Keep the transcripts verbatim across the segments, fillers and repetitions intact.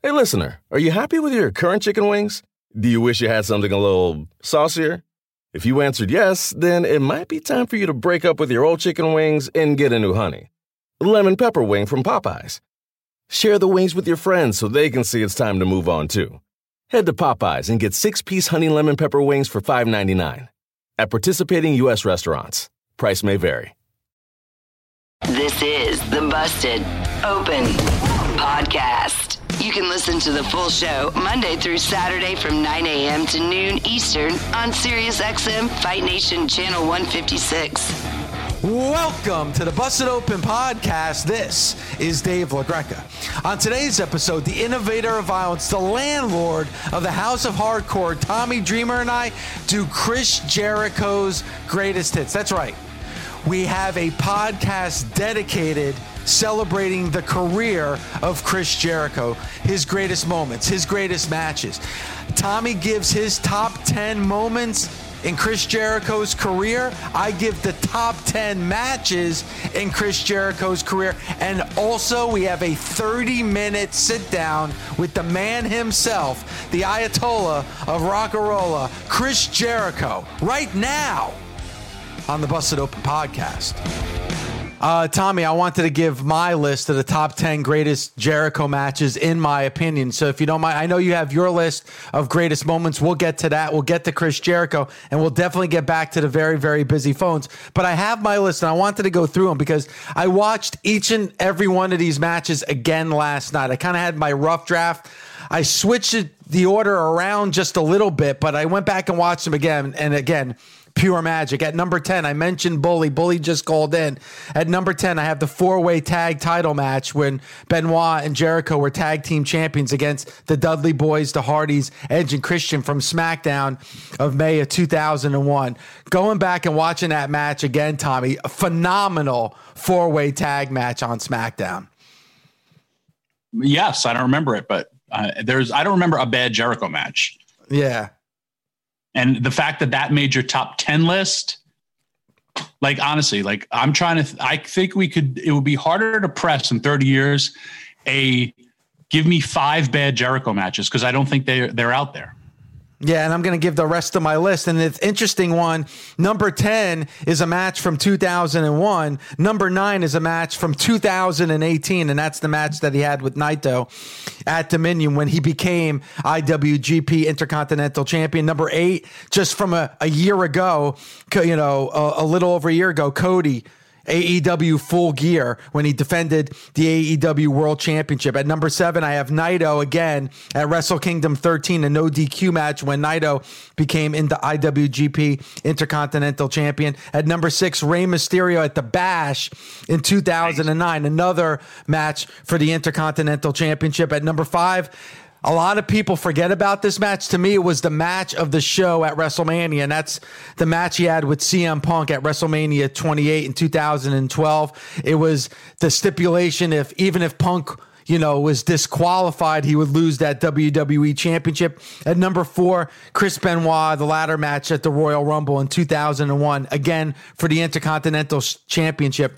Hey, listener, are you happy with your current chicken wings? Do you wish you had something a little saucier? If you answered yes, then it might be time for you to break up with your old chicken wings and get a new honey. Lemon pepper wing from Popeyes. Share the wings with your friends so they can see it's time to move on, too. Head to Popeyes and get six-piece honey lemon pepper wings for five ninety-nine. At participating U S restaurants, price may vary. This is the Busted Open Podcast. You can listen to the full show Monday through Saturday from nine a.m. to noon Eastern on SiriusXM Fight Nation Channel one fifty-six. Welcome to the Busted Open Podcast. This is Dave LaGreca. On today's episode, the innovator of violence, the landlord of the House of Hardcore, Tommy Dreamer, and I do Chris Jericho's greatest hits. That's right. We have a podcast dedicated celebrating the career of Chris Jericho, his greatest moments, his greatest matches. Tommy gives his top ten moments in Chris Jericho's career. I give the top ten matches in Chris Jericho's career. And also, we have a thirty-minute sit-down with the man himself, the Ayatollah of Rockarola, Chris Jericho, right now on the Busted Open Podcast. Uh, Tommy, I wanted to give my list of the top ten greatest Jericho matches, in my opinion. So if you don't mind, I know you have your list of greatest moments. We'll get to that. We'll get to Chris Jericho, and we'll definitely get back to the very, very busy phones. But I have my list, and I wanted to go through them because I watched each and every one of these matches again last night. I kind of had my rough draft. I switched the order around just a little bit, but I went back and watched them again and again. Pure magic. At number ten, I mentioned Bully. Bully just called in. At number ten, I have the four-way tag title match when Benoit and Jericho were tag team champions against the Dudley Boys, the Hardys, Edge and Christian from SmackDown of May of two thousand one. Going back and watching that match again, Tommy, a phenomenal four-way tag match on SmackDown. Yes, I don't remember it, but uh, there's I don't remember a bad Jericho match. Yeah. And the fact that that made your top ten list, like, honestly, like I'm trying to, th- I think we could, it would be harder to press in thirty years, a give me five bad Jericho matches. Cause I don't think they they're out there. Yeah, and I'm going to give the rest of my list. And it's an interesting one. Number ten is a match from two thousand one. Number nine is a match from two thousand eighteen, and that's the match that he had with Naito at Dominion when he became I W G P Intercontinental Champion. Number eight, just from a, a year ago, you know, a, a little over a year ago, Cody, A E W Full Gear, when he defended the A E W World Championship. At number seven, I have Naito again at Wrestle Kingdom thirteen, a no D Q match when Naito became in the I W G P Intercontinental Champion. At number six, Rey Mysterio at the Bash in two thousand nine, another match for the Intercontinental Championship. At number five, a lot of people forget about this match. To me, it was the match of the show at WrestleMania, and that's the match he had with C M Punk at WrestleMania twenty-eight in two thousand twelve. It was the stipulation if even if Punk, you know, was disqualified, he would lose that W W E Championship. At number four, Chris Benoit, the ladder match at the Royal Rumble in two thousand one, again for the Intercontinental Championship.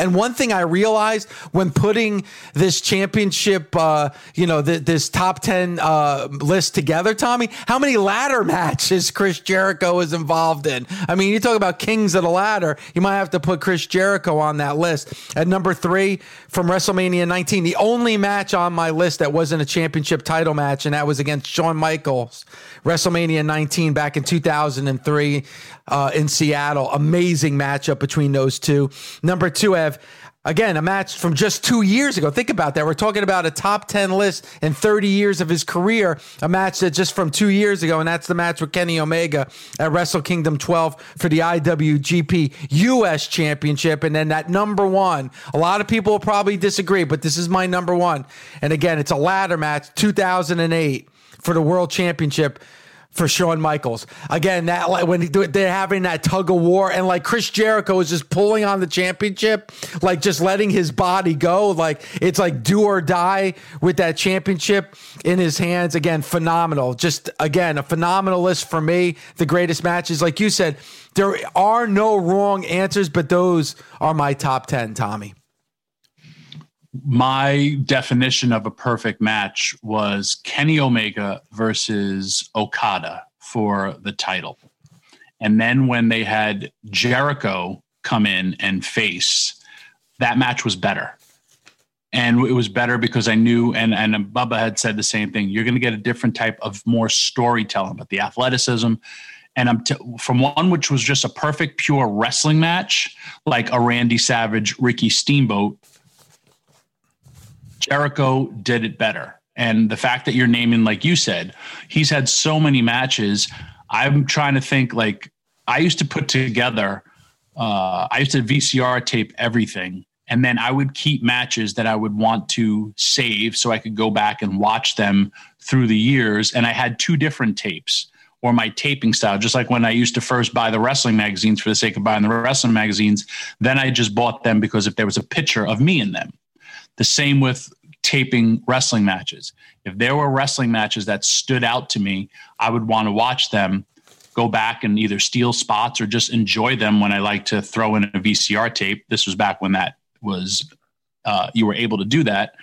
And one thing I realized when putting this championship, uh, you know, th- this top ten uh, list together, Tommy, how many ladder matches Chris Jericho is involved in. I mean, you talk about kings of the ladder. You might have to put Chris Jericho on that list. At number three, from WrestleMania nineteen, the only match on my list that wasn't a championship title match, and that was against Shawn Michaels, WrestleMania nineteen back in two thousand three uh, in Seattle. Amazing matchup between those two. Number two, have again a match from just two years ago. Think about that. We're talking about a top ten list in thirty years of his career, a match that just from two years ago, and that's the match with Kenny Omega at Wrestle Kingdom twelve for the I W G P U S Championship. And then that number one, a lot of people will probably disagree, but this is my number one. And again, it's a ladder match, two thousand eight for the World Championship for Shawn Michaels. Again, that like when they're having that tug of war, and like Chris Jericho is just pulling on the championship, like just letting his body go. Like it's like do or die with that championship in his hands. Again, phenomenal. Just again, a phenomenal list for me. The greatest matches, like you said, there are no wrong answers, but those are my top ten, Tommy. my definition of a perfect match was Kenny Omega versus Okada for the title. And then when they had Jericho come in and face, that match was better. And it was better because I knew, and, and Bubba had said the same thing, you're going to get a different type of more storytelling, but the athleticism. And I'm t- from one which was just a perfect, pure wrestling match, like a Randy Savage, Ricky Steamboat, Jericho did it better. And the fact that you're naming, like you said, he's had so many matches. I'm trying to think, like, I used to put together, uh, I used to V C R tape everything. And then I would keep matches that I would want to save so I could go back and watch them through the years. And I had two different tapes, or my taping style, just like when I used to first buy the wrestling magazines for the sake of buying the wrestling magazines, then I just bought them because if there was a picture of me in them. The same with taping wrestling matches. If there were wrestling matches that stood out to me, I would want to watch them, go back and either steal spots or just enjoy them when I like to throw in a V C R tape. This was back when that was, uh, you were able to do that.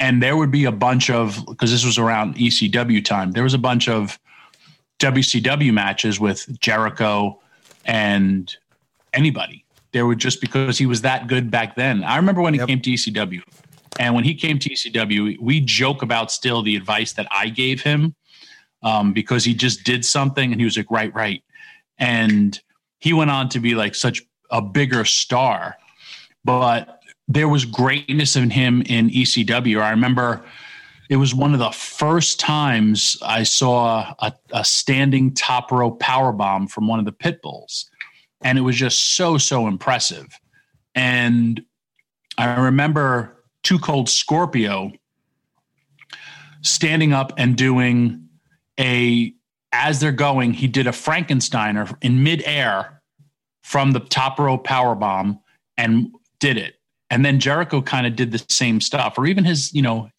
And there would be a bunch of, because this was around E C W time, there was a bunch of W C W matches with Jericho and anybody. There were just because he was that good back then. I remember when he yep. came to E C W, and when he came to E C W, we joke about still the advice that I gave him um, because he just did something and he was like, right, right. And he went on to be like such a bigger star, but there was greatness in him in E C W. I remember it was one of the first times I saw a, a standing top row powerbomb from one of the pit bulls. And it was just so, so impressive. And I remember Too Cold Scorpio standing up and doing a, as they're going, he did a Frankensteiner in midair from the top row powerbomb and did it. And then Jericho kind of did the same stuff, or even his, you know,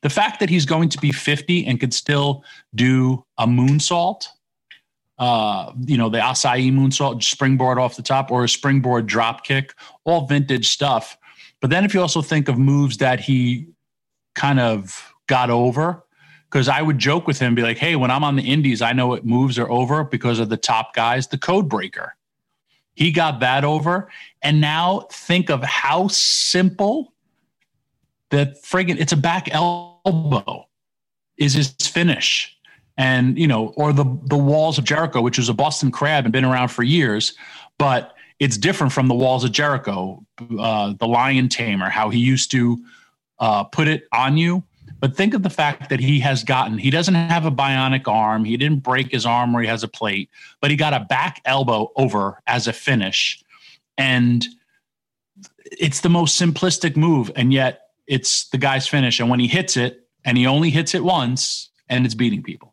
the fact that he's going to be fifty and could still do a moonsault, uh, you know, the acai moonsault, springboard off the top, or a springboard drop kick, all vintage stuff. But then if you also think of moves that he kind of got over, because I would joke with him, be like, hey, when I'm on the indies, I know what moves are over because of the top guys, the code breaker. He got that over. And now think of how simple that friggin' it's a back elbow is his finish. And, you know, or the, the walls of Jericho, which is a Boston crab and been around for years, but it's different from the walls of Jericho, uh, the lion tamer, how he used to uh, put it on you. But think of the fact that he has gotten, he doesn't have a bionic arm. He didn't break his arm where he has a plate, but he got a back elbow over as a finish. And it's the most simplistic move. And yet, it's the guy's finish. And when he hits it, and he only hits it once, and it's beating people.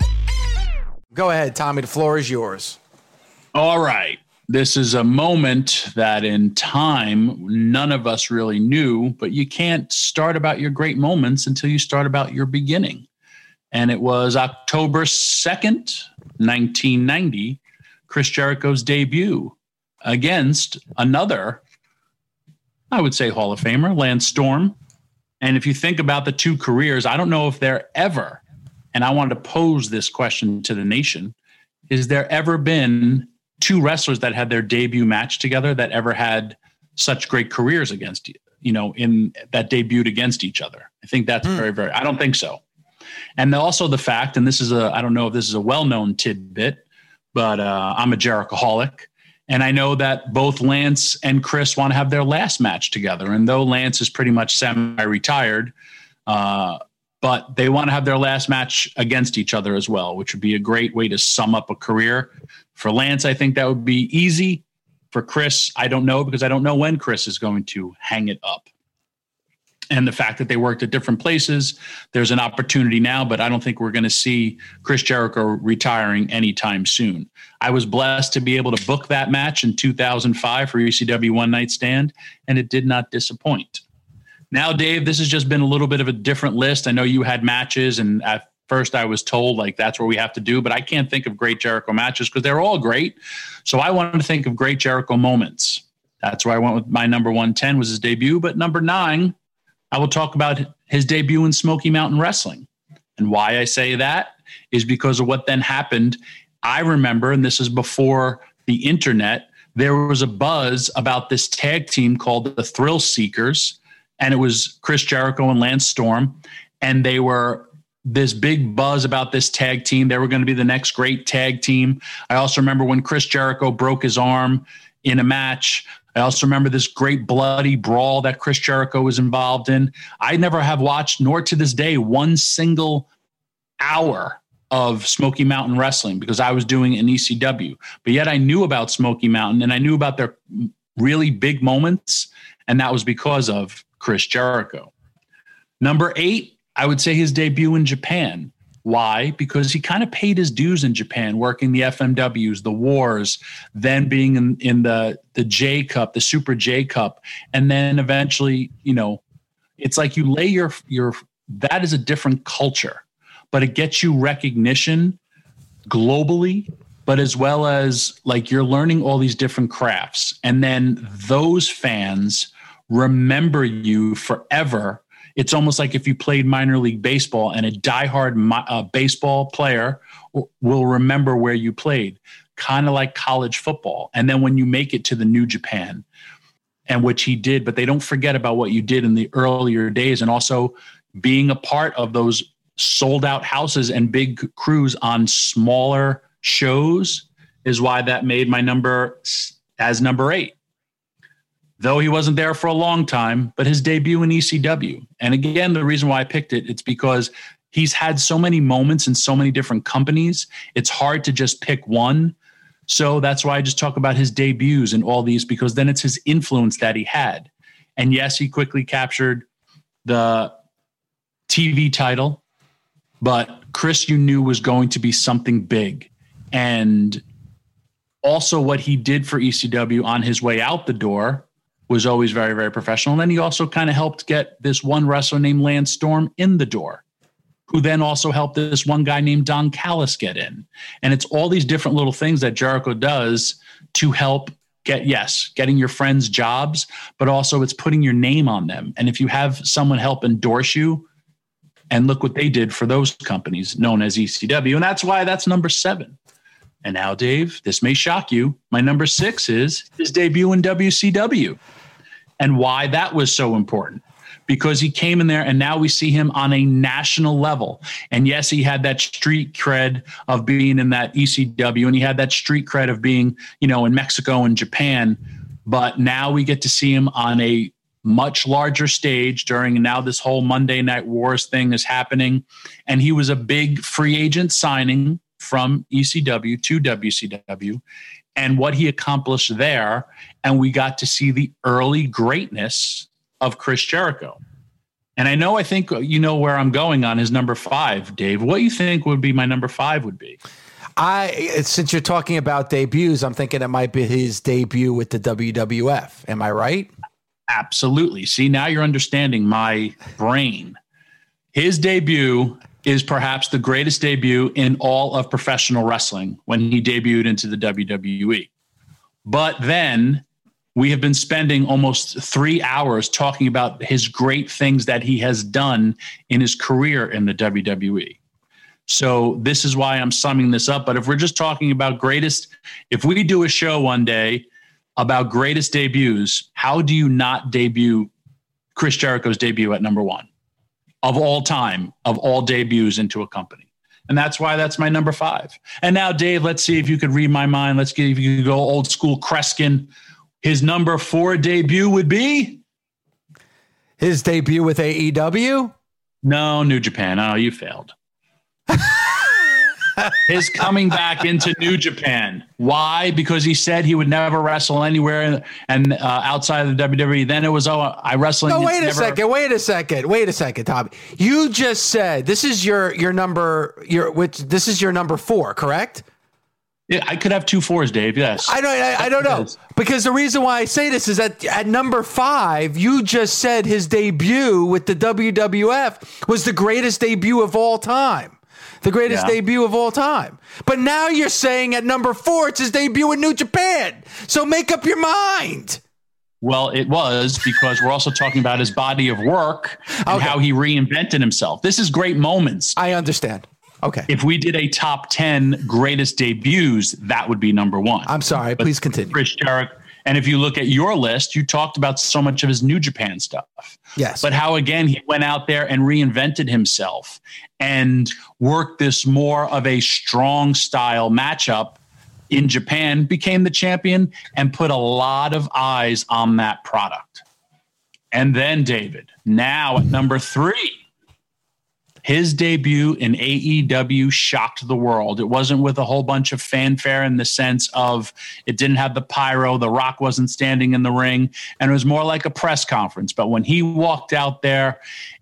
Go ahead, Tommy. The floor is yours. All right. This is a moment that in time, none of us really knew, but you can't start about your great moments until you start about your beginning. And it was October second, nineteen ninety, Chris Jericho's debut against another, I would say, Hall of Famer, Lance Storm. And if you think about the two careers, I don't know if they're ever, and I wanted to pose this question to the nation. Is there ever been two wrestlers that had their debut match together that ever had such great careers against, you know, in that debuted against each other? I think that's mm. very, very, I don't think so. And also the fact, and this is a, I don't know if this is a well-known tidbit, but uh, I'm a Jerichoholic. And I know that both Lance and Chris want to have their last match together. And though Lance is pretty much semi-retired, uh, but they want to have their last match against each other as well, which would be a great way to sum up a career. For Lance, I think that would be easy. For Chris, I don't know, because I don't know when Chris is going to hang it up. and the fact that they worked at different places, there's an opportunity now, but I don't think we're going to see Chris Jericho retiring anytime soon. I was blessed to be able to book that match in two thousand five for E C W One Night Stand, and it did not disappoint. Now, Dave, this has just been a little bit of a different list. I know you had matches, and at first I was told, like, that's what we have to do, but I can't think of great Jericho matches because they're all great. So I wanted to think of great Jericho moments. That's where I went with my number one ten was his debut, but number nine, I will talk about his debut in Smoky Mountain Wrestling. And why I say that is because of what then happened. I remember, and this is before the internet, there was a buzz about this tag team called the Thrill Seekers, and it was Chris Jericho and Lance Storm, and they were this big buzz about this tag team. They were going to be the next great tag team. I also remember when Chris Jericho broke his arm in a match. I also remember this great bloody brawl that Chris Jericho was involved in. I never have watched, nor to this day, one single hour of Smoky Mountain Wrestling because I was doing an E C W. But yet I knew about Smoky Mountain, and I knew about their really big moments, and that was because of Chris Jericho. Number eight, I would say his debut in Japan. Why? Because he kind of paid his dues in Japan, working the F M Ws, the Wars, then being in, in the, the J Cup, the Super J Cup. And then eventually, you know, it's like you lay your, your, that is a different culture, but it gets you recognition globally, but as well as like you're learning all these different crafts. And then those fans remember you forever. It's almost like if you played minor league baseball, and a diehard uh, baseball player w- will remember where you played, kind of like college football. And then when you make it to the New Japan, and which he did, but they don't forget about what you did in the earlier days, and also being a part of those sold out houses and big crews on smaller shows is why that made my number as number eight. Though he wasn't there for a long time, but his debut in E C W. And again, the reason why I picked it, it's because he's had so many moments in so many different companies. It's hard to just pick one. So that's why I just talk about his debuts and all these, because then it's his influence that he had. And yes, he quickly captured the T V title, but Chris, you knew, was going to be something big. And also what he did for E C W on his way out the door was always very, very professional. And then he also kind of helped get this one wrestler named Lance Storm in the door, who then also helped this one guy named Don Callis get in. And it's all these different little things that Jericho does to help get, yes, getting your friends jobs, but also it's putting your name on them. And if you have someone help endorse you, and look what they did for those companies known as E C W. And that's why that's number seven. And now, Dave, this may shock you. My number six is his debut in W C W. And why that was so important, because he came in there and now we see him on a national level. And yes, he had that street cred of being in that E C W, and he had that street cred of being, you know, in Mexico and Japan. But now we get to see him on a much larger stage during, and now this whole Monday Night Wars thing is happening. And he was a big free agent signing from E C W to W C W. And what he accomplished there, and we got to see the early greatness of Chris Jericho. And I know, I think you know where I'm going on his number five, Dave. What do you think would be my number five would be? I since you're talking about debuts, I'm thinking it might be his debut with the W W F. Am I right? Absolutely. See, now you're understanding my brain. His debut is perhaps the greatest debut in all of professional wrestling when he debuted into the W W E. But then we have been spending almost three hours talking about his great things that he has done in his career in the W W E. So this is why I'm summing this up. But if we're just talking about greatest, if we do a show one day about greatest debuts, how do you not debut Chris Jericho's debut at number one? Of all time, of all debuts into a company. And that's why that's my number five. And now, Dave, let's see if you could read my mind. Let's see if you could go old school Kreskin. His number four debut would be? His debut with A E W? No, New Japan. Oh, you failed. his coming back into New Japan. Why? Because he said he would never wrestle anywhere and uh, outside of the W W E. Then it was, oh, I wrestle. No, wait a never- second. Wait a second. Wait a second, Tommy. You just said this is your your number. Your which this is your number four, correct? Yeah, I could have two fours, Dave. Yes. I don't. I, I don't know because the reason why I say this is that at number five, you just said his debut with the W W F was the greatest debut of all time. The greatest yeah. debut of all time. But now you're saying at number four, it's his debut in New Japan. So make up your mind. Well, it was because we're also talking about his body of work and okay. how he reinvented himself. This is great moments. I understand. Okay. If we did a top ten greatest debuts, that would be number one. I'm sorry. But please continue. Chris Jericho. And if you look at your list, you talked about so much of his New Japan stuff. Yes. But how, again, he went out there and reinvented himself and worked this more of a strong style matchup in Japan, became the champion, and put a lot of eyes on that product. And then, David, now at number three, his debut in A E W shocked the world. It wasn't with a whole bunch of fanfare in the sense of it didn't have the pyro, The Rock wasn't standing in the ring, and it was more like a press conference. But when he walked out there,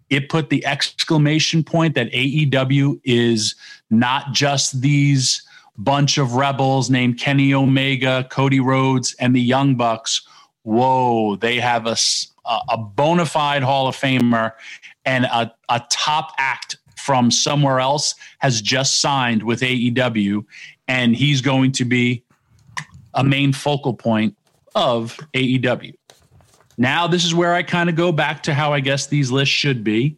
it put the exclamation point that A E W is not just these bunch of rebels named Kenny Omega, Cody Rhodes, and the Young Bucks. Whoa, they have a, a bona fide Hall of Famer. And a, a top act from somewhere else has just signed with A E W, and he's going to be a main focal point of A E W. Now, this is where I kind of go back to how I guess these lists should be.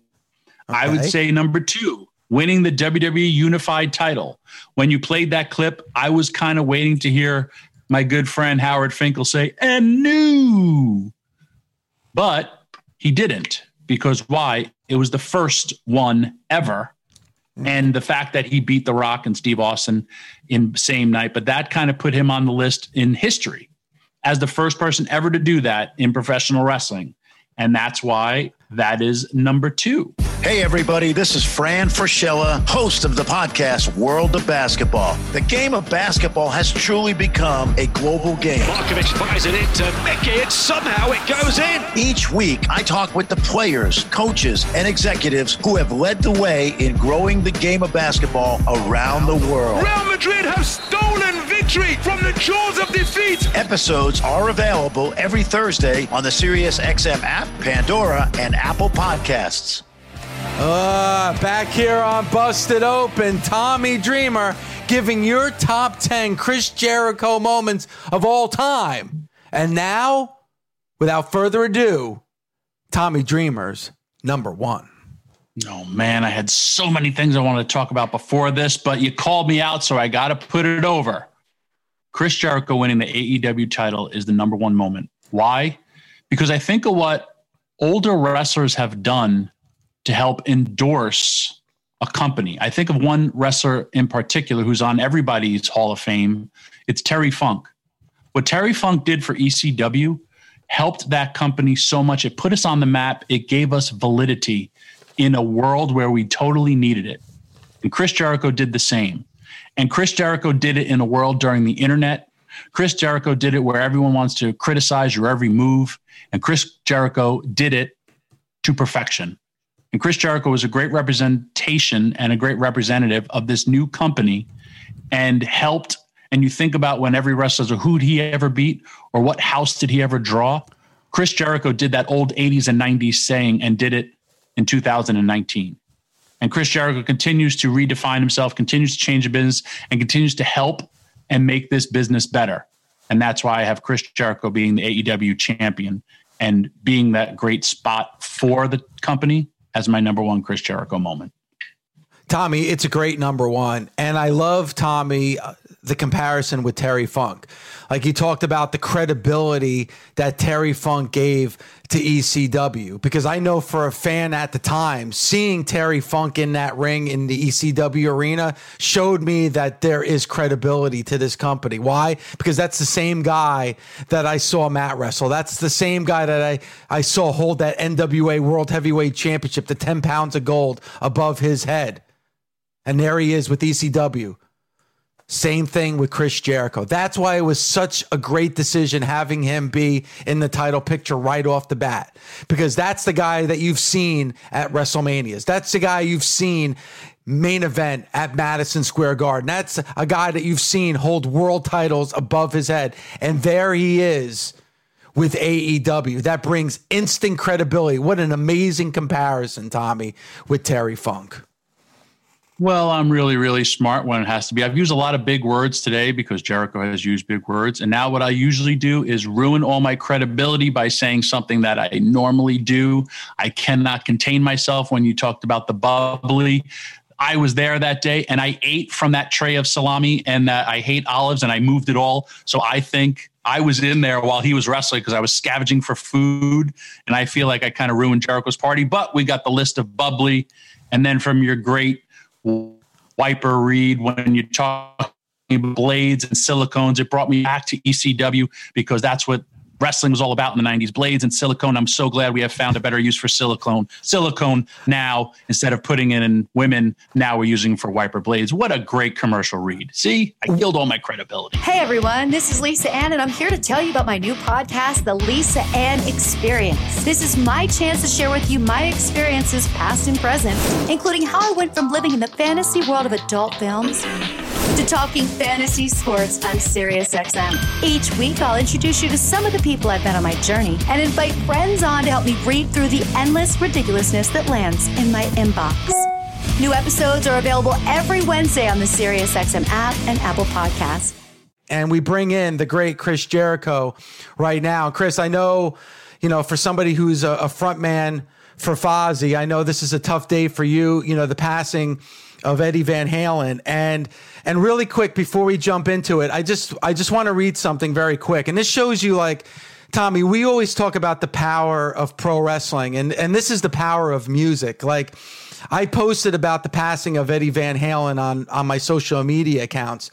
Okay. I would say number two, winning the W W E Unified title. When you played that clip, I was kind of waiting to hear my good friend Howard Finkel say, and new, but he didn't. Because why? It was the first one ever. And the fact that he beat The Rock and Steve Austin in same night, but that kind of put him on the list in history as the first person ever to do that in professional wrestling. And that's why that is number two. Hey, everybody, this is Fran Fraschilla, host of the podcast World of Basketball. The game of basketball has truly become a global game. Markovic buys it into Mickey, and somehow it goes in. Each week, I talk with the players, coaches, and executives who have led the way in growing the game of basketball around the world. Real Madrid have stolen victory from the jaws of defeat. Episodes are available every Thursday on the SiriusXM app, Pandora, and Apple Podcasts. Uh, back here on Busted Open, Tommy Dreamer giving your top ten Chris Jericho moments of all time. And now, without further ado, Tommy Dreamer's number one. Oh, man, I had so many things I wanted to talk about before this, but you called me out, so I got to put it over. Chris Jericho winning the A E W title is the number one moment. Why? Because I think of what older wrestlers have done to help endorse a company. I think of one wrestler in particular who's on everybody's Hall of Fame. It's Terry Funk. What Terry Funk did for E C W helped that company so much. It put us on the map. It gave us validity in a world where we totally needed it. And Chris Jericho did the same. And Chris Jericho did it in a world during the internet. Chris Jericho did it where everyone wants to criticize your every move. And Chris Jericho did it to perfection. And Chris Jericho was a great representation and a great representative of this new company and helped. And you think about when every wrestler says, who'd he ever beat or what house did he ever draw? Chris Jericho did that old eighties and nineties saying and did it in two thousand nineteen. And Chris Jericho continues to redefine himself, continues to change the business, and continues to help and make this business better. And that's why I have Chris Jericho being the A E W champion and being that great spot for the company as my number one Chris Jericho moment. Tommy, it's a great number one. And I love, Tommy, uh, the comparison with Terry Funk. Like you talked about the credibility that Terry Funk gave to E C W, because I know for a fan at the time, seeing Terry Funk in that ring in the E C W arena showed me that there is credibility to this company. Why? Because that's the same guy that I saw Matt wrestle. That's the same guy that I, I saw hold that N W A World Heavyweight Championship, the ten pounds of gold above his head. And there he is with E C W, Same thing with Chris Jericho. That's why it was such a great decision having him be in the title picture right off the bat, because that's the guy that you've seen at WrestleManias. That's the guy you've seen main event at Madison Square Garden. That's a guy that you've seen hold world titles above his head. And there he is with A E W. That brings instant credibility. What an amazing comparison, Tommy, with Terry Funk. Well, I'm really, really smart when it has to be. I've used a lot of big words today because Jericho has used big words. And now what I usually do is ruin all my credibility by saying something that I normally do. I cannot contain myself when you talked about the bubbly. I was there that day and I ate from that tray of salami and uh, I hate olives and I moved it all. So I think I was in there while he was wrestling because I was scavenging for food. And I feel like I kind of ruined Jericho's party. But we got the list of bubbly. And then from your great Wiper Reed, when you talk blades and silicones, it brought me back to E C W because that's what wrestling was all about in the nineties. Blades and silicone. I'm so glad we have found a better use for silicone. Silicone now, instead of putting it in women, now we're using for wiper blades. What a great commercial read. See, I killed all my credibility. Hey, everyone. This is Lisa Ann, and I'm here to tell you about my new podcast, The Lisa Ann Experience. This is my chance to share with you my experiences, past and present, including how I went from living in the fantasy world of adult films to talking fantasy sports on SiriusXM. Each week, I'll introduce you to some of the people I've met on my journey and invite friends on to help me read through the endless ridiculousness that lands in my inbox. New episodes are available every Wednesday on the SiriusXM app and Apple Podcasts. And we bring in the great Chris Jericho right now. Chris, I know, you know, for somebody who's a, a front man for Fozzy, I know this is a tough day for you, you know, the passing of Eddie Van Halen. And and really quick, before we jump into it, I just I just want to read something very quick. And this shows you, like, Tommy, we always talk about the power of pro wrestling, and, and this is the power of music. Like, I posted about the passing of Eddie Van Halen on, on my social media accounts.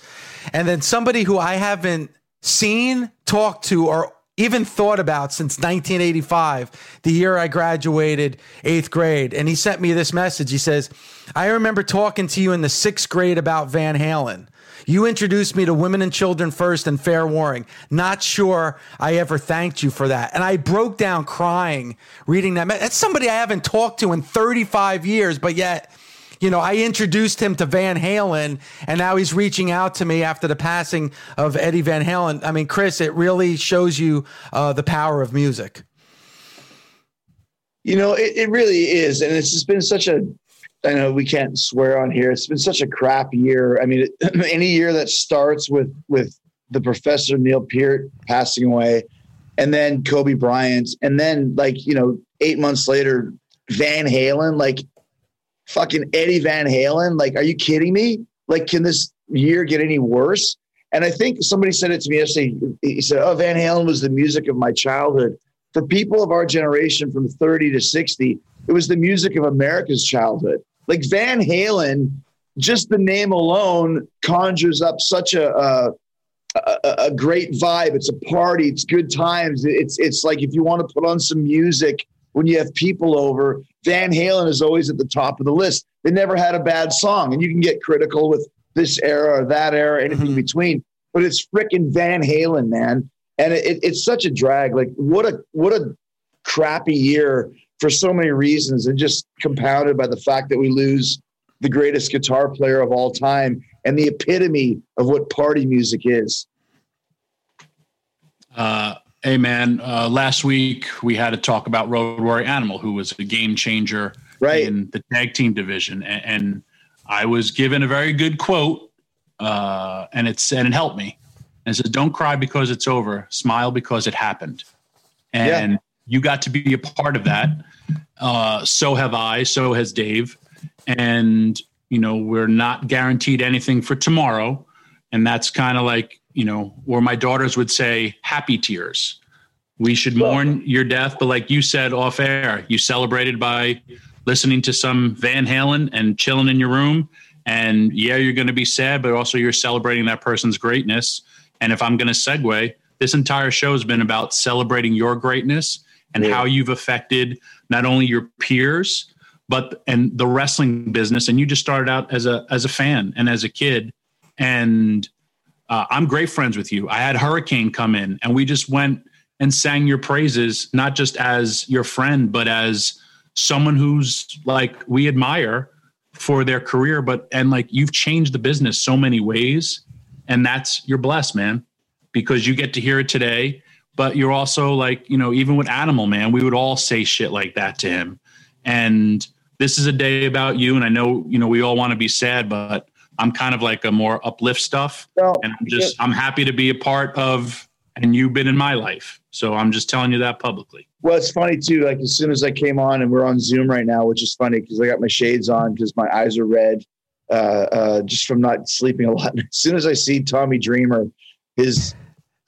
And then somebody who I haven't seen, talked to, or even thought about since nineteen eighty-five, the year I graduated eighth grade. And he sent me this message. He says, I remember talking to you in the sixth grade about Van Halen. You introduced me to Women and Children First and Fair Warning. Not sure I ever thanked you for that. And I broke down crying reading that. That's somebody I haven't talked to in thirty-five years, but yet, you know, I introduced him to Van Halen, and now he's reaching out to me after the passing of Eddie Van Halen. I mean, Chris, it really shows you uh, the power of music. You know, it, it really is. And it's just been such a, I know we can't swear on here. It's been such a crap year. I mean, it, any year that starts with, with the Professor Neil Peart passing away, and then Kobe Bryant, and then, like, you know, eight months later, Van Halen, like, fucking Eddie Van Halen. Like, are you kidding me? Like, can this year get any worse? And I think somebody said it to me yesterday. He said, oh, Van Halen was the music of my childhood. For people of our generation from thirty to sixty, it was the music of America's childhood. Like, Van Halen, just the name alone conjures up such a, a, a, a great vibe. It's a party. It's good times. It's, it's like, if you want to put on some music when you have people over, Van Halen is always at the top of the list. They never had a bad song, and you can get critical with this era or that era, anything mm-hmm. in between, but it's fricking Van Halen, man. And it, it's such a drag. Like, what a, what a crappy year for so many reasons, and just compounded by the fact that we lose the greatest guitar player of all time and the epitome of what party music is. Uh, Hey, man, uh, last week we had a talk about Road Warrior Animal, who was a game changer right. in the tag team division. And, and I was given a very good quote, uh, and, it's, and it helped me. And it says, don't cry because it's over. Smile because it happened. And yeah. you got to be a part of that. Uh, so have I. So has Dave. And, you know, we're not guaranteed anything for tomorrow. And that's kind of like, you know, or my daughters would say, happy tears. We should mourn your death. But like you said off air, you celebrated by listening to some Van Halen and chilling in your room. And yeah, you're going to be sad, but also you're celebrating that person's greatness. And if I'm going to segue, this entire show has been about celebrating your greatness and yeah. how you've affected not only your peers, but and the wrestling business. And you just started out as a as a fan and as a kid. And uh, I'm great friends with you. I had Hurricane come in and we just went and sang your praises, not just as your friend, but as someone who's like, we admire for their career, but, and like, you've changed the business so many ways, and that's, you're blessed, man, because you get to hear it today, but you're also like, you know, even with Animal, man, we would all say shit like that to him. And this is a day about you. And I know, you know, we all want to be sad, but I'm kind of like a more uplift stuff. No, and I'm just, I'm happy to be a part of, and you've been in my life. So I'm just telling you that publicly. Well, it's funny too. Like as soon as I came on, and we're on Zoom right now, which is funny because I got my shades on because my eyes are red uh, uh, just from not sleeping a lot. As soon as I see Tommy Dreamer, his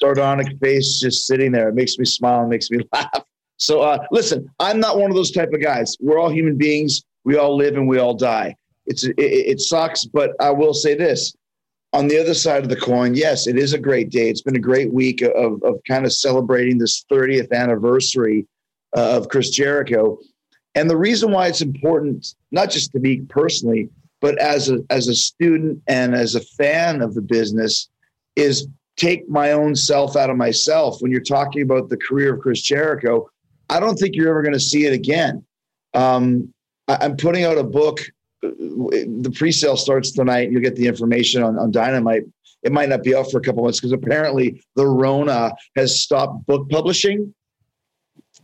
sardonic face just sitting there, it makes me smile and makes me laugh. So uh, listen, I'm not one of those type of guys. We're all human beings. We all live and we all die. It's it, it sucks, but I will say this. On the other side of the coin, yes, it is a great day. It's been a great week of, of kind of celebrating this thirtieth anniversary uh, of Chris Jericho. And the reason why it's important, not just to me personally, but as a, as a student and as a fan of the business, is take my own self out of myself. When you're talking about the career of Chris Jericho, I don't think you're ever going to see it again. Um, I, I'm putting out a book. The pre-sale starts tonight. You'll get the information on, on Dynamite. It might not be out for a couple months because apparently the Rona has stopped book publishing,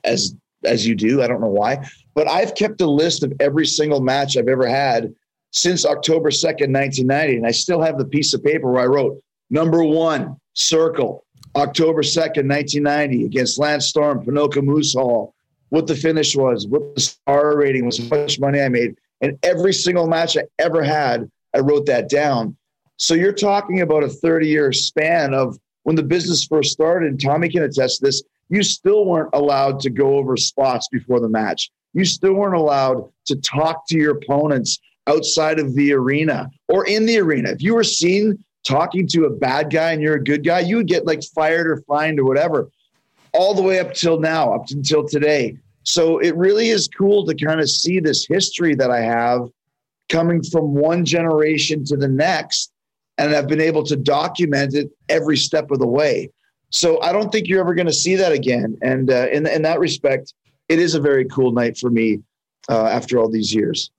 as as you do. I don't know why, but I've kept a list of every single match I've ever had since October second, nineteen ninety, and I still have the piece of paper where I wrote number one circle October second, nineteen ninety against Lance Storm, Pinoca Moose Hall, what the finish was, what the star rating was, how much money I made. And every single match I ever had, I wrote that down. So you're talking about a thirty-year span of when the business first started, and Tommy can attest to this, you still weren't allowed to go over spots before the match. You still weren't allowed to talk to your opponents outside of the arena or in the arena. If you were seen talking to a bad guy and you're a good guy, you would get like fired or fined or whatever, all the way up till now, up until today. So it really is cool to kind of see this history that I have coming from one generation to the next. And I've been able to document it every step of the way. So I don't think you're ever going to see that again. And uh, in, in that respect, it is a very cool night for me uh, after all these years.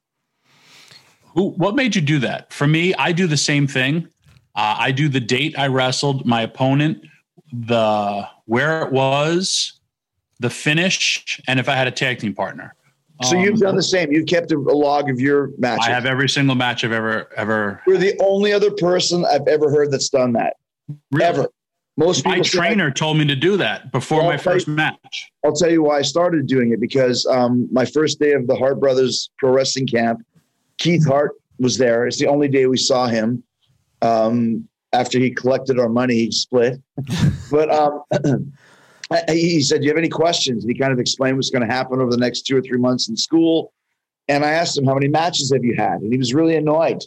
What made you do that? For me, I do the same thing. Uh, I do the date I wrestled, my opponent, the where it was, the finish, and if I had a tag team partner. So um, you've done the same. You've kept a log of your matches. I have every single match I've ever, ever. You're the only other person I've ever heard that's done that. Really? Ever. Most people. My trainer I, told me to do that before well, my first I, match. I'll tell you why I started doing it, because um, my first day of the Hart Brothers Pro Wrestling Camp, Keith Hart was there. It's the only day we saw him. Um, after he collected our money, he split. But um he said, do you have any questions? And he kind of explained what's going to happen over the next two or three months in school. And I asked him, how many matches have you had? And he was really annoyed.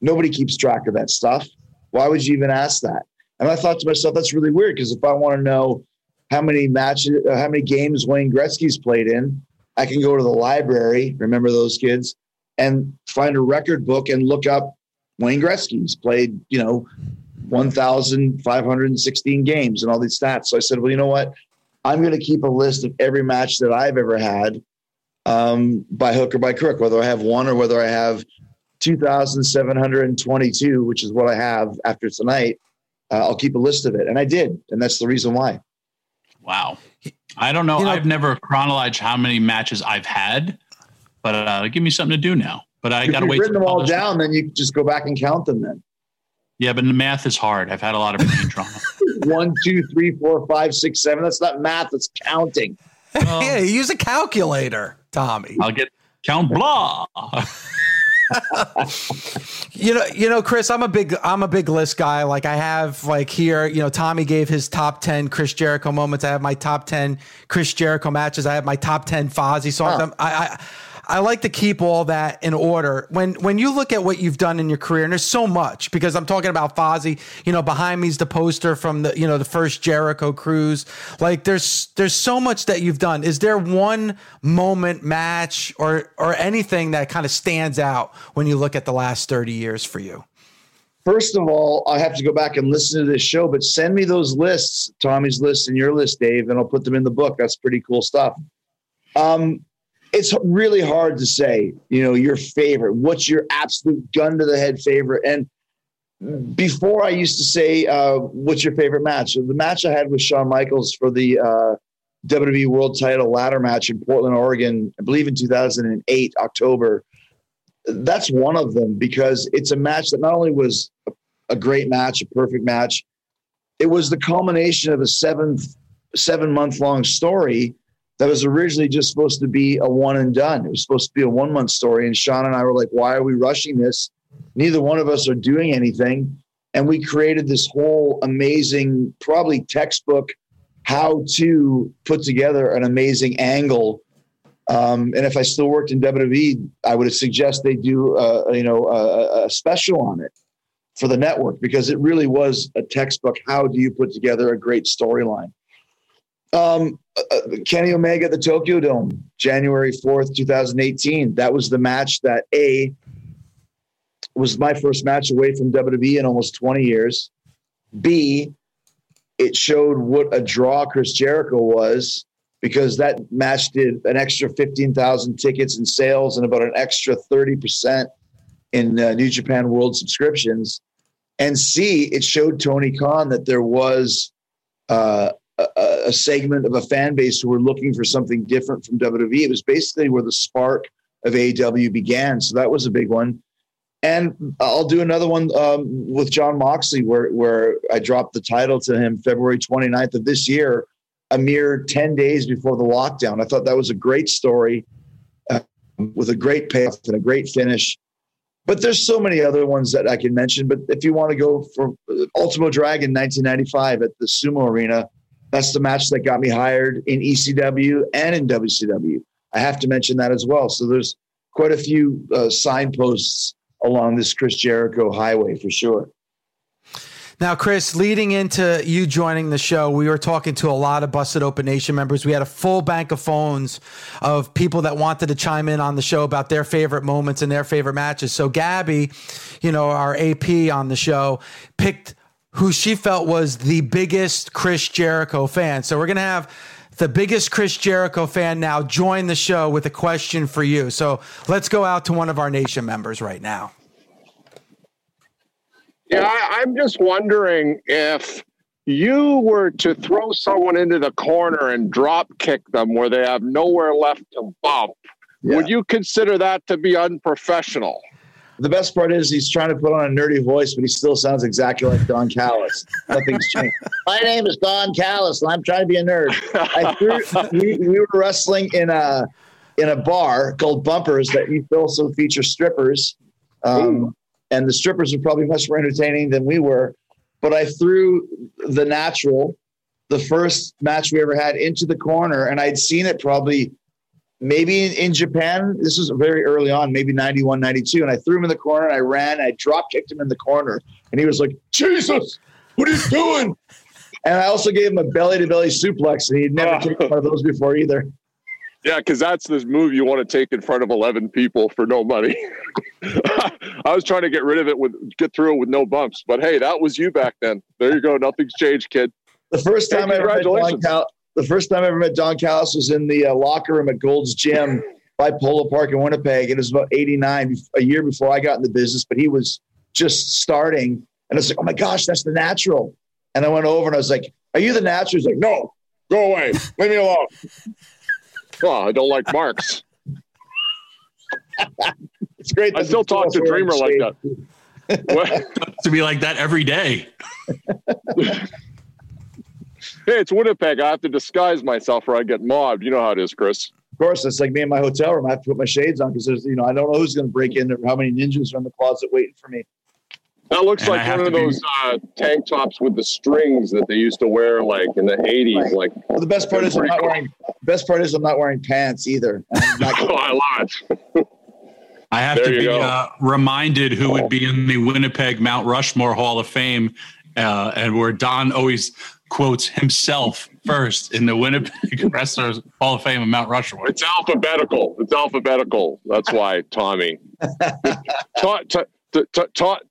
Nobody keeps track of that stuff. Why would you even ask that? And I thought to myself, that's really weird, because if I want to know how many matches, how many games Wayne Gretzky's played in, I can go to the library, remember those kids, and find a record book and look up Wayne Gretzky's played, you know, one thousand five hundred sixteen games and all these stats. So I said, well, you know what? I'm going to keep a list of every match that I've ever had um, by hook or by crook, whether I have one or whether I have two thousand seven hundred twenty-two, which is what I have after tonight. Uh, I'll keep a list of it. And I did. And that's the reason why. Wow. I don't know. You know I've never chronologized how many matches I've had, but uh, give me something to do now. But I got to wait. If you've written them all down, then you just go back and count them then. Yeah, but the math is hard. I've had a lot of brain trauma. One, two, three, four, five, six, seven. That's not math. That's counting. Um, yeah, use a calculator, Tommy. I'll get count blah. you know, you know, Chris, I'm a big, I'm a big list guy. Like I have, like here, you know, Tommy gave his top ten Chris Jericho moments. I have my top ten Chris Jericho matches. I have my top ten Fozzy. So huh. I. I I like to keep all that in order. When when you look at what you've done in your career, and there's so much, because I'm talking about Fozzy, you know, behind me is the poster from the, you know, the first Jericho cruise. Like there's there's so much that you've done. Is there one moment, match, or or anything that kind of stands out when you look at the last thirty years for you? First of all, I have to go back and listen to this show, but send me those lists, Tommy's list and your list, Dave, and I'll put them in the book. That's pretty cool stuff. Um, it's really hard to say, you know, your favorite. What's your absolute gun to the head favorite? And before, I used to say, uh, what's your favorite match? The match I had with Shawn Michaels for the uh, W W E World Title ladder match in Portland, Oregon, I believe in two thousand eight, October. That's one of them, because it's a match that not only was a great match, a perfect match, it was the culmination of a seven, seven month long story that was originally just supposed to be a one and done. It was supposed to be a one month story. And Sean and I were like, why are we rushing this? Neither one of us are doing anything. And we created this whole amazing, probably textbook, how to put together an amazing angle. Um, and if I still worked in W W E, I would suggest they do, uh, you know, a, a special on it for the network, because it really was a textbook. How do you put together a great storyline? Um, uh, Kenny Omega at the Tokyo Dome, January fourth, twenty eighteen. That was the match that a was my first match away from W W E in almost twenty years. B, it showed what a draw Chris Jericho was, because that match did an extra fifteen thousand tickets in sales and about an extra thirty percent in uh, New Japan World subscriptions. And C, it showed Tony Khan that there was uh, a, a segment of a fan base who were looking for something different from W W E. It was basically where the spark of A E W began. So that was a big one. And I'll do another one um, with John Moxley, where, where I dropped the title to him February twenty-ninth of this year, a mere ten days before the lockdown. I thought that was a great story uh, with a great payoff and a great finish. But there's so many other ones that I can mention. But if you want to go for Ultimo Dragon nineteen ninety-five at the Sumo Arena, that's the match that got me hired in E C W and in W C W. I have to mention that as well. So there's quite a few uh, signposts along this Chris Jericho highway for sure. Now, Chris, leading into you joining the show, we were talking to a lot of Busted Open Nation members. We had a full bank of phones of people that wanted to chime in on the show about their favorite moments and their favorite matches. So Gabby, you know, our A P on the show, picked who she felt was the biggest Chris Jericho fan. So we're going to have the biggest Chris Jericho fan now join the show with a question for you. So let's go out to one of our nation members right now. Yeah, I, I'm just wondering, if you were to throw someone into the corner and drop kick them where they have nowhere left to bump, yeah, would you consider that to be unprofessional? The best part is he's trying to put on a nerdy voice, but he still sounds exactly like Don Callis. Nothing's changed. My name is Don Callis, and I'm trying to be a nerd. I threw, we, we were wrestling in a in a bar called Bumpers that used to also feature strippers. Um, And the strippers were probably much more entertaining than we were. But I threw the natural, the first match we ever had, into the corner. And I'd seen it probably maybe in, in Japan. This was very early on, maybe ninety-one, ninety-two. And I threw him in the corner and I ran. I drop kicked him in the corner. And he was like, Jesus, what are you doing? And I also gave him a belly-to-belly suplex. And he'd never taken one of those before either. Yeah, because that's this move you want to take in front of eleven people for no money. I was trying to get rid of it with get through it with no bumps, but hey, that was you back then. There you go. Nothing's changed, kid. The first time hey, I ever met Don Cal- the first time I ever met Don Callis was in the uh, locker room at Gold's Gym by Polo Park in Winnipeg. It was about eighty-nine, a year before I got in the business, but he was just starting, and I was like, "Oh my gosh, that's the natural!" And I went over and I was like, "Are you the natural?" He's like, "No, go away, leave me alone." Oh, I don't like marks. It's great. I still talk to Dreamer like that. What? To be like that every day. Hey, it's Winnipeg. I have to disguise myself or I get mobbed. You know how it is, Chris. Of course, it's like me in my hotel room. I have to put my shades on because there's, you know, I don't know who's going to break in or how many ninjas are in the closet waiting for me. That looks and like one of those be... uh, tank tops with the strings that they used to wear, like in the eighties. Like, well, the best part is I'm not cool. wearing. Best part is I'm not wearing pants either. Not oh, I lied. I have there to be uh, reminded who oh. would be in the Winnipeg Mount Rushmore Hall of Fame, uh, and where Don always quotes himself first in the Winnipeg Wrestlers Hall of Fame of Mount Rushmore. It's alphabetical. It's alphabetical. That's why, Tommy. t- t- T- t-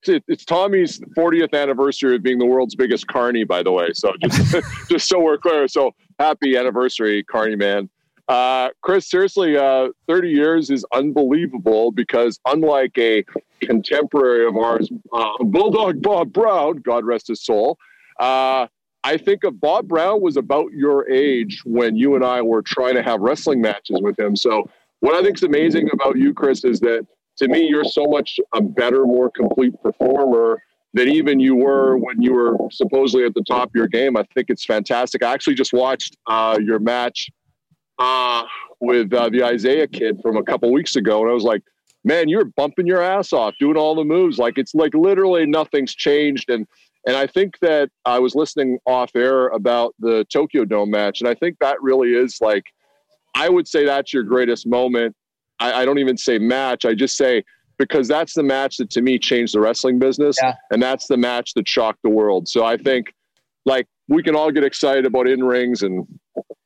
t- it's Tommy's fortieth anniversary of being the world's biggest carny, by the way. So just, just so we're clear. So happy anniversary, carny man. Uh, Chris, seriously, uh, thirty years is unbelievable because unlike a contemporary of ours, uh, Bulldog Bob Brown, God rest his soul, uh, I think of Bob Brown was about your age when you and I were trying to have wrestling matches with him. So what I think is amazing about you, Chris, is that to me, you're so much a better, more complete performer than even you were when you were supposedly at the top of your game. I think it's fantastic. I actually just watched uh, your match uh, with uh, the Isaiah kid from a couple weeks ago. And I was like, man, you're bumping your ass off, doing all the moves. Like, it's like literally nothing's changed. And, and I think that I was listening off air about the Tokyo Dome match. And I think that really is like, I would say that's your greatest moment. I don't even say match. I just say, because that's the match that to me changed the wrestling business. Yeah. And that's the match that shocked the world. So I think like we can all get excited about in rings and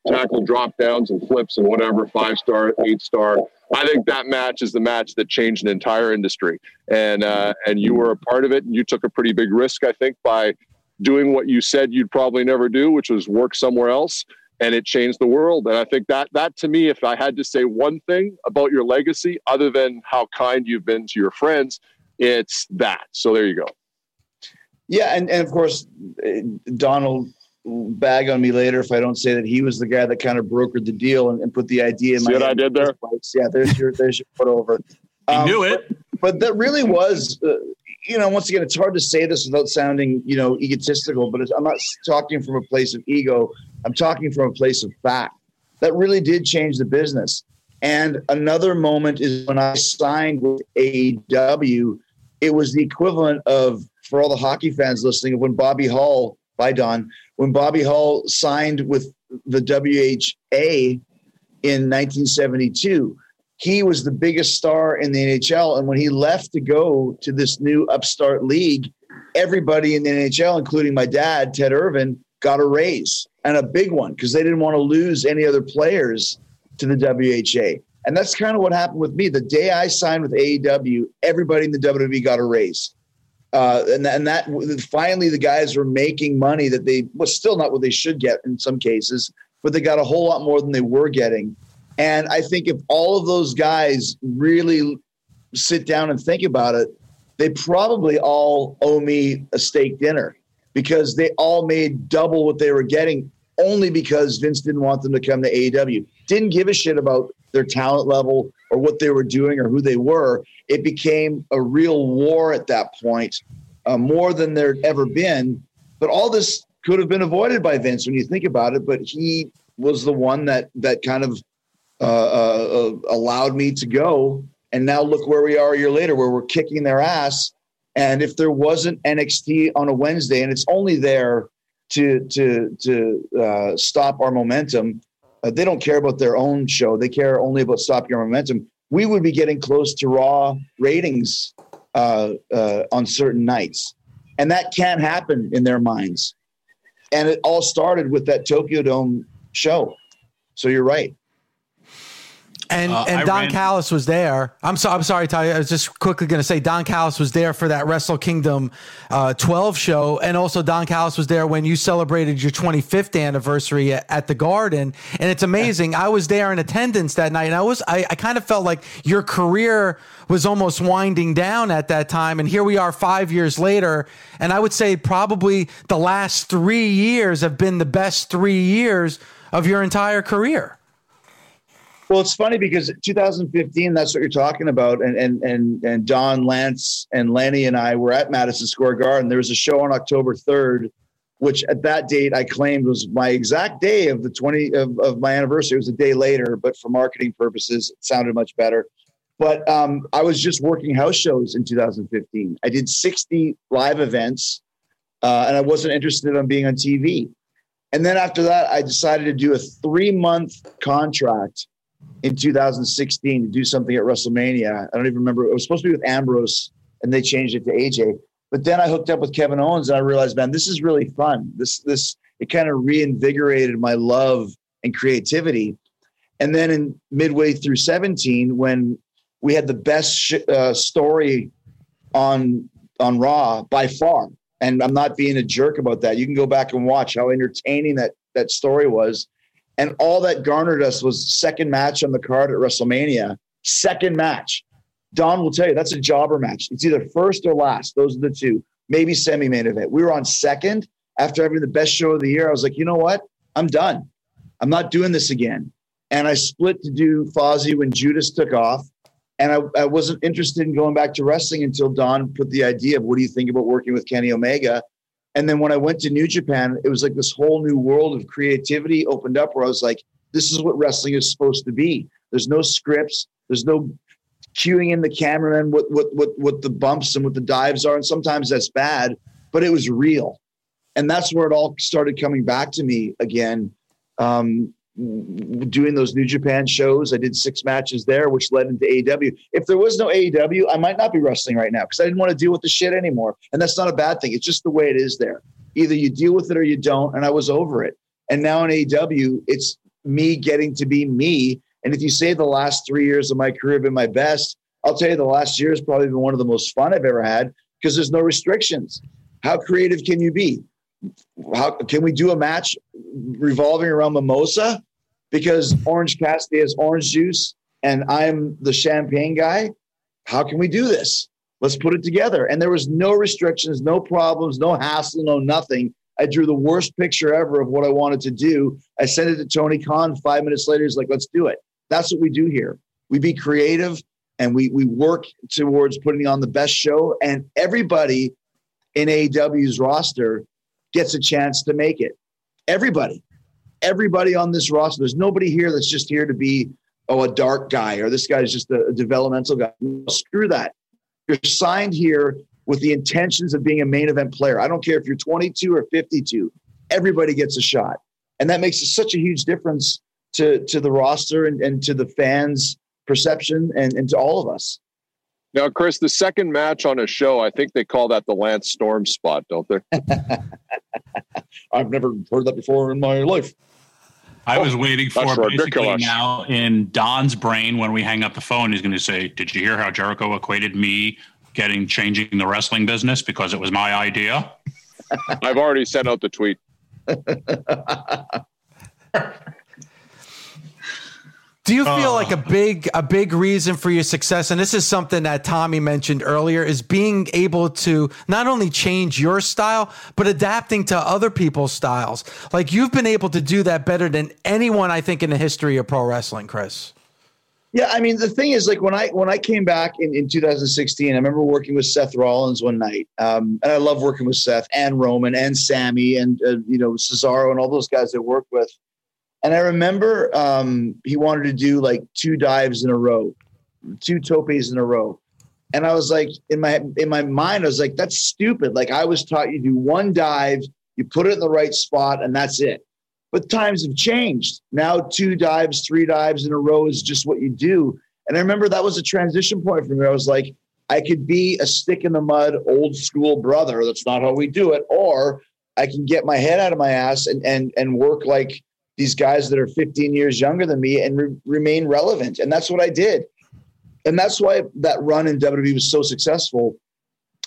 tackle drop downs and flips and whatever, five star, eight star. I think that match is the match that changed an entire industry. And, uh, and you were a part of it, and you took a pretty big risk, I think, by doing what you said you'd probably never do, which was work somewhere else. And it changed the world. And I think that, that to me, if I had to say one thing about your legacy, other than how kind you've been to your friends, it's that. So there you go. Yeah. And, and of course, Donald bag on me later if I don't say that he was the guy that kind of brokered the deal and, and put the idea in See my what I did there? Yeah, there's your, there's your put over. Um, you knew it. But, but that really was, uh, you know, once again, it's hard to say this without sounding, you know, egotistical, but it's, I'm not talking from a place of ego. I'm talking from a place of fact. That really did change the business. And another moment is when I signed with A E W, it was the equivalent of, for all the hockey fans listening, of when Bobby Hull, by Don, when Bobby Hull signed with the W H A in nineteen seventy-two. He was the biggest star in the N H L. And when he left to go to this new upstart league, everybody in the N H L, including my dad, Ted Irvin, got a raise, and a big one, because they didn't want to lose any other players to the W H A. And that's kind of what happened with me. The day I signed with A E W, everybody in the W W E got a raise. Uh, and, and that finally the guys were making money that they was well, still not what they should get in some cases, but they got a whole lot more than they were getting. And I think if all of those guys really sit down and think about it, they probably all owe me a steak dinner, because they all made double what they were getting only because Vince didn't want them to come to A E W. Didn't give a shit about their talent level or what they were doing or who they were. It became a real war at that point, uh, more than there'd ever been. But all this could have been avoided by Vince when you think about it, but he was the one that that kind of uh, uh, allowed me to go. And now look where we are a year later, where we're kicking their ass. And if there wasn't N X T on a Wednesday, and it's only there to to to uh, stop our momentum, uh, they don't care about their own show. They care only about stopping our momentum. We would be getting close to Raw ratings uh, uh, on certain nights, and that can't happen in their minds. And it all started with that Tokyo Dome show. So you're right. And uh, and I Don ran. Callis was there. I'm so I'm sorry, Ty. I was just quickly going to say Don Callis was there for that Wrestle Kingdom uh, twelve show, and also Don Callis was there when you celebrated your twenty-fifth anniversary at, at the Garden. And it's amazing. Yeah. I was there in attendance that night, and I was I, I kind of felt like your career was almost winding down at that time, and here we are five years later. And I would say probably the last three years have been the best three years of your entire career. Well, it's funny because two thousand fifteen, that's what you're talking about. And, and, and, and Don, Lance, and Lenny and I were at Madison Square Garden. There was a show on October third, which at that date I claimed was my exact day of the twentieth of, of my anniversary. It was a day later, but for marketing purposes, it sounded much better. But um, I was just working house shows in two thousand fifteen. I did sixty live events, uh, and I wasn't interested in being on T V. And then after that, I decided to do a three-month contract in two thousand sixteen to do something at WrestleMania. I don't even remember. It was supposed to be with Ambrose, and they changed it to A J. But then I hooked up with Kevin Owens, and I realized, man, this is really fun. This, this, it kind of reinvigorated my love and creativity. And then in midway through seventeen, when we had the best sh- uh, story on on Raw by far. And I'm not being a jerk about that. You can go back and watch how entertaining that, that story was. And all that garnered us was second match on the card at WrestleMania. Second match. Don will tell you, that's a jobber match. It's either first or last. Those are the two. Maybe semi-main event. We were on second. After having the best show of the year, I was like, you know what? I'm done. I'm not doing this again. And I split to do Fozzy when Judas took off. And I, I wasn't interested in going back to wrestling until Don put the idea of, what do you think about working with Kenny Omega? And then when I went to New Japan, it was like this whole new world of creativity opened up where I was like, this is what wrestling is supposed to be. There's no scripts. There's no cueing in the cameraman what, what, what, what the bumps and what the dives are. And sometimes that's bad, but it was real. And that's where it all started coming back to me again. Um, doing those New Japan shows. I did six matches there, which led into A E W. If there was no A E W, I might not be wrestling right now because I didn't want to deal with the shit anymore. And that's not a bad thing. It's just the way it is there. Either you deal with it or you don't. And I was over it. And now in A E W, it's me getting to be me. And if you say the last three years of my career have been my best, I'll tell you the last year has probably been one of the most fun I've ever had because there's no restrictions. How creative can you be? How can we do a match revolving around mimosa because Orange Cassidy has orange juice and I'm the champagne guy? How can we do this? Let's put it together. And there was no restrictions, no problems, no hassle, no nothing. I drew the worst picture ever of what I wanted to do. I sent it to Tony Khan. Five minutes later, he's like, let's do it. That's what we do here. We be creative and we we work towards putting on the best show, and everybody in A E W's roster gets a chance to make it. Everybody, everybody on this roster. There's nobody here that's just here to be, oh, a dark guy, or this guy's just a developmental guy. No, screw that. You're signed here with the intentions of being a main event player. I don't care if you're twenty-two or fifty-two, everybody gets a shot. And that makes such a huge difference to, to the roster and, and to the fans' perception and, and to all of us. Now, Chris, the second match on a show, I think they call that the Lance Storm spot, don't they? I've never heard that before in my life. I oh, was waiting for basically ridiculous. Now in Don's brain, when we hang up the phone, he's going to say, did you hear how Jericho equated me getting changing the wrestling business because it was my idea? I've already sent out the tweet. Do you feel oh. like a big a big reason for your success, and this is something that Tommy mentioned earlier, is being able to not only change your style, but adapting to other people's styles? Like, you've been able to do that better than anyone, I think, in the history of pro wrestling, Chris. Yeah, I mean, the thing is, like, when I when I came back in, in two thousand sixteen, I remember working with Seth Rollins one night, um, and I love working with Seth and Roman and Sammy and, uh, you know, Cesaro and all those guys that I worked with. And I remember um, he wanted to do like two dives in a row, two topes in a row. And I was like, in my in my mind, I was like, that's stupid. Like, I was taught you do one dive, you put it in the right spot, and that's it. But times have changed. Now two dives, three dives in a row is just what you do. And I remember that was a transition point for me. I was like, I could be a stick in the mud, old school brother. That's not how we do it. Or I can get my head out of my ass and and and work like these guys that are fifteen years younger than me and re- remain relevant. And that's what I did. And that's why that run in W W E was so successful.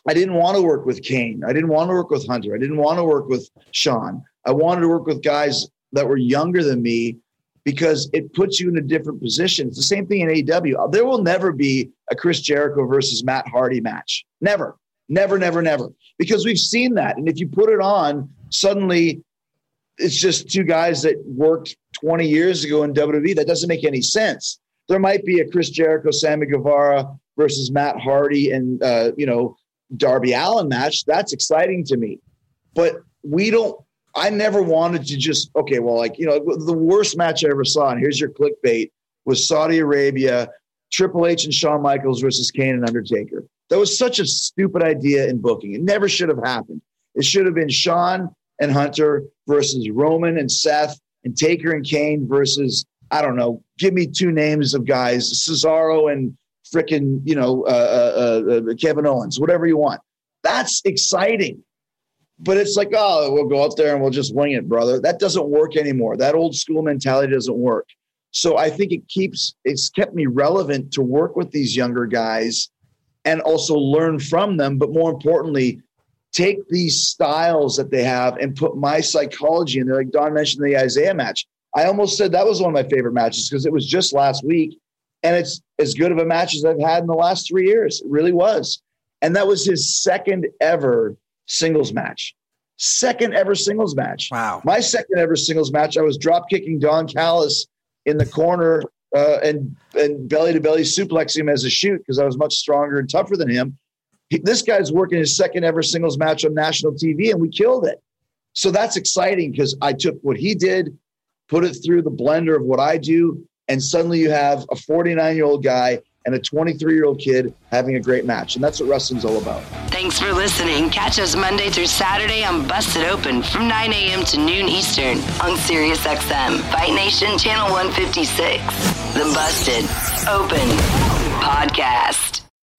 I didn't want to work with Kane. I didn't want to work with Hunter. I didn't want to work with Shawn. I wanted to work with guys that were younger than me because it puts you in a different position. It's the same thing in A E W. There will never be a Chris Jericho versus Matt Hardy match. Never, never, never, never. Because we've seen that. And if you put it on, suddenly it's just two guys that worked twenty years ago in W W E. That doesn't make any sense. There might be a Chris Jericho, Sammy Guevara versus Matt Hardy and, uh, you know, Darby Allin match. That's exciting to me. But we don't, I never wanted to just, okay, well, like, you know, the worst match I ever saw, and here's your clickbait, was Saudi Arabia, Triple H and Shawn Michaels versus Kane and Undertaker. That was such a stupid idea in booking. It never should have happened. It should have been Shawn and Hunter versus Roman and Seth and Taker and Kane versus, I don't know, give me two names of guys, Cesaro and frickin', you know, uh, uh, uh, Kevin Owens, whatever you want. That's exciting. But it's like, oh, we'll go out there and we'll just wing it, brother. That doesn't work anymore. That old school mentality doesn't work. So I think it keeps, it's kept me relevant to work with these younger guys and also learn from them. But more importantly, take these styles that they have and put my psychology in there. Like Don mentioned the Isaiah match. I almost said that was one of my favorite matches because it was just last week. And it's as good of a match as I've had in the last three years. It really was. And that was his second ever singles match. Second ever singles match. Wow. My second ever singles match, I was drop kicking Don Callis in the corner uh, and and belly to belly suplexing him as a shoot because I was much stronger and tougher than him. He, this guy's working his second ever singles match on national T V, and we killed it. So that's exciting because I took what he did, put it through the blender of what I do, and suddenly you have a forty-nine-year-old guy and a twenty-three-year-old kid having a great match. And that's what wrestling's all about. Thanks for listening. Catch us Monday through Saturday on Busted Open from nine a.m. to noon Eastern on SiriusXM, Fight Nation Channel one fifty-six, the Busted Open Podcast.